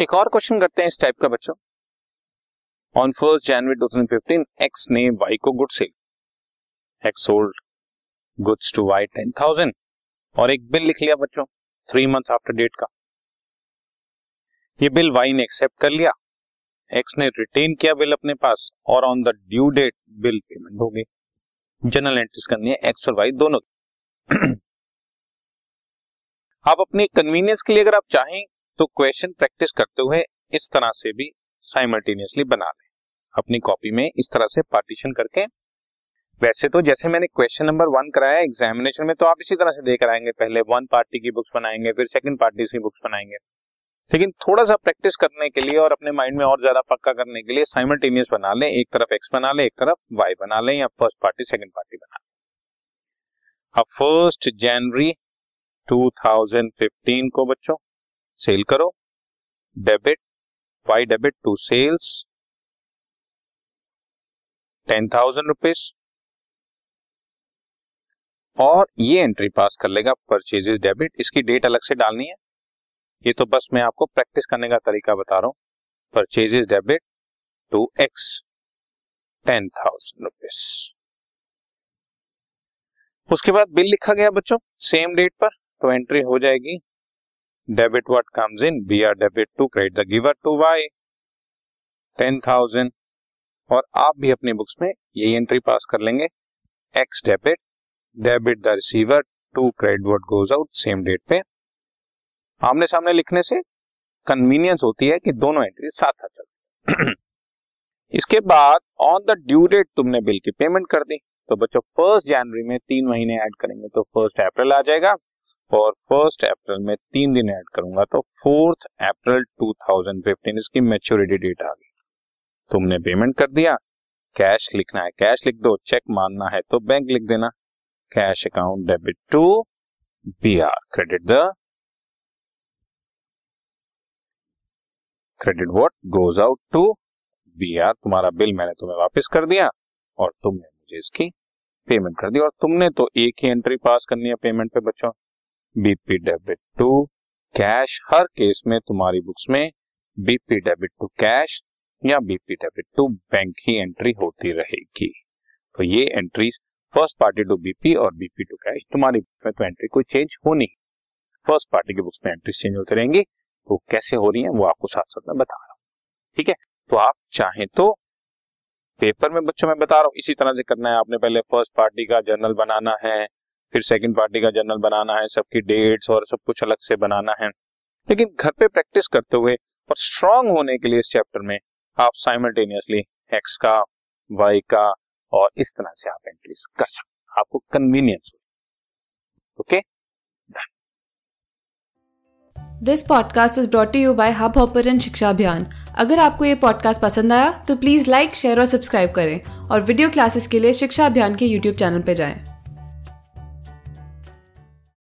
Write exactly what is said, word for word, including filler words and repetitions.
एक और क्वेश्चन करते हैं इस टाइप का बच्चों। ऑन फर्स्ट जनवरी दो हज़ार पंद्रह एक्स ने वाई को good sale, X sold goods to Y ten thousand, और एक बिल लिख लिया बच्चों थ्री मंथ आफ्टर डेट का। ये बिल वाई ने एक्सेप्ट कर लिया, एक्स ने रिटेन किया बिल अपने पास, और on the due date bill payment हो गई। जनरल एंट्रीज करनी है एक्स और वाई दोनों। आप अपनी कन्वीनियंस के लिए अगर आप चाहें तो क्वेश्चन प्रैक्टिस करते हुए इस तरह से भी साइमल्टेनियसली बना लें अपनी कॉपी में, इस तरह से पार्टीशन करके। वैसे तो जैसे मैंने क्वेश्चन नंबर वन कराया एग्जामिनेशन में, तो आप इसी तरह से देख कराएंगे, पहले वन पार्टी की बुक्स बनाएंगे, फिर सेकंड पार्टी की बुक्स बनाएंगे। लेकिन थोड़ा सा प्रैक्टिस करने के लिए और अपने माइंड में और ज्यादा पक्का करने के लिए साइमल्टेनियस बना लें, एक तरफ एक्स बना लें, एक तरफ वाई बना लें, या फर्स्ट पार्टी सेकंड पार्टी बना लें। अब फर्स्ट जनवरी दो हज़ार पंद्रह को बच्चों सेल करो, debit Y debit to sales ten thousand rupees, और ये एंट्री पास कर लेगा परचेजेस डेबिट। इसकी डेट अलग से डालनी है, ये तो बस मैं आपको प्रैक्टिस करने का तरीका बता रहा हूं। Purchases debit to X ten thousand rupees. उसके बाद बिल लिखा गया बच्चों सेम डेट पर, तो एंट्री हो जाएगी debit what comes in, B R debit to credit the giver to Y ten thousand, और आप भी अपनी बुक्स में यही एंट्री पास कर लेंगे, X debit debit the receiver to credit what goes out same date पे। आमने सामने लिखने से कन्वीनियंस होती है कि दोनों एंट्री साथ साथ चलती है। इसके बाद ऑन द ड्यू डेट तुमने बिल की पेमेंट कर दी, तो बच्चों फर्स्ट जनवरी में तीन महीने ऐड करेंगे तो फर्स्ट अप्रैल आ जाएगा, और फर्स्ट अप्रैल में तीन दिन ऐड करूंगा तो फोर्थ अप्रैल दो हज़ार पंद्रह इसकी मैच्योरिटी डेट आ गई। तुमने पेमेंट कर दिया, कैश लिखना है कैश लिख दो, चेक मानना है तो बैंक लिख देना, cash account debit to B R credit the credit what goes out to B R. तुम्हारा बिल मैंने तुम्हें वापस कर दिया और तुमने मुझे इसकी पेमेंट कर दी, और तुमने तो एक ही एंट्री पास करनी है पेमेंट पे बच्चों, बीपी डेबिट टू कैश। हर केस में तुम्हारी बुक्स में बीपी डेबिट टू कैश या बीपी डेबिट टू बैंक ही एंट्री होती रहेगी। तो ये entry first party to BP और बीपी टू कैश, तुम्हारी बुक्स में तो एंट्री कोई चेंज होनी, फर्स्ट पार्टी की बुक्स में एंट्री चेंज होती रहेंगी। वो कैसे हो रही है वो आपको साथ साथ में बता रहा हूँ, ठीक है। तो आप चाहें तो पेपर में बच्चों मैं बता रहा हूँ इसी तरह से करना है आपने, पहले फर्स्ट पार्टी का जर्नल बनाना है, फिर सेकंड पार्टी का जर्नल बनाना है, सबकी डेट्स और सब कुछ अलग से बनाना है। लेकिन घर पे प्रैक्टिस करते हुए और स्ट्रांग होने के लिए इस चैप्टर में आप साइमल्टेनियसली एक्स का वाई का और इस तरह से आप एंट्रीज कर सकते, आपको कन्वीनियंस हो। Okay, this podcast is brought to you by hub hopper and Shiksha Abhiyan. अगर आपको ये पॉडकास्ट पसंद आया तो प्लीज़ लाइक शेयर और सब्सक्राइब करें, और वीडियो क्लासेस के लिए शिक्षा अभियान के यूट्यूब चैनल पर जाएं।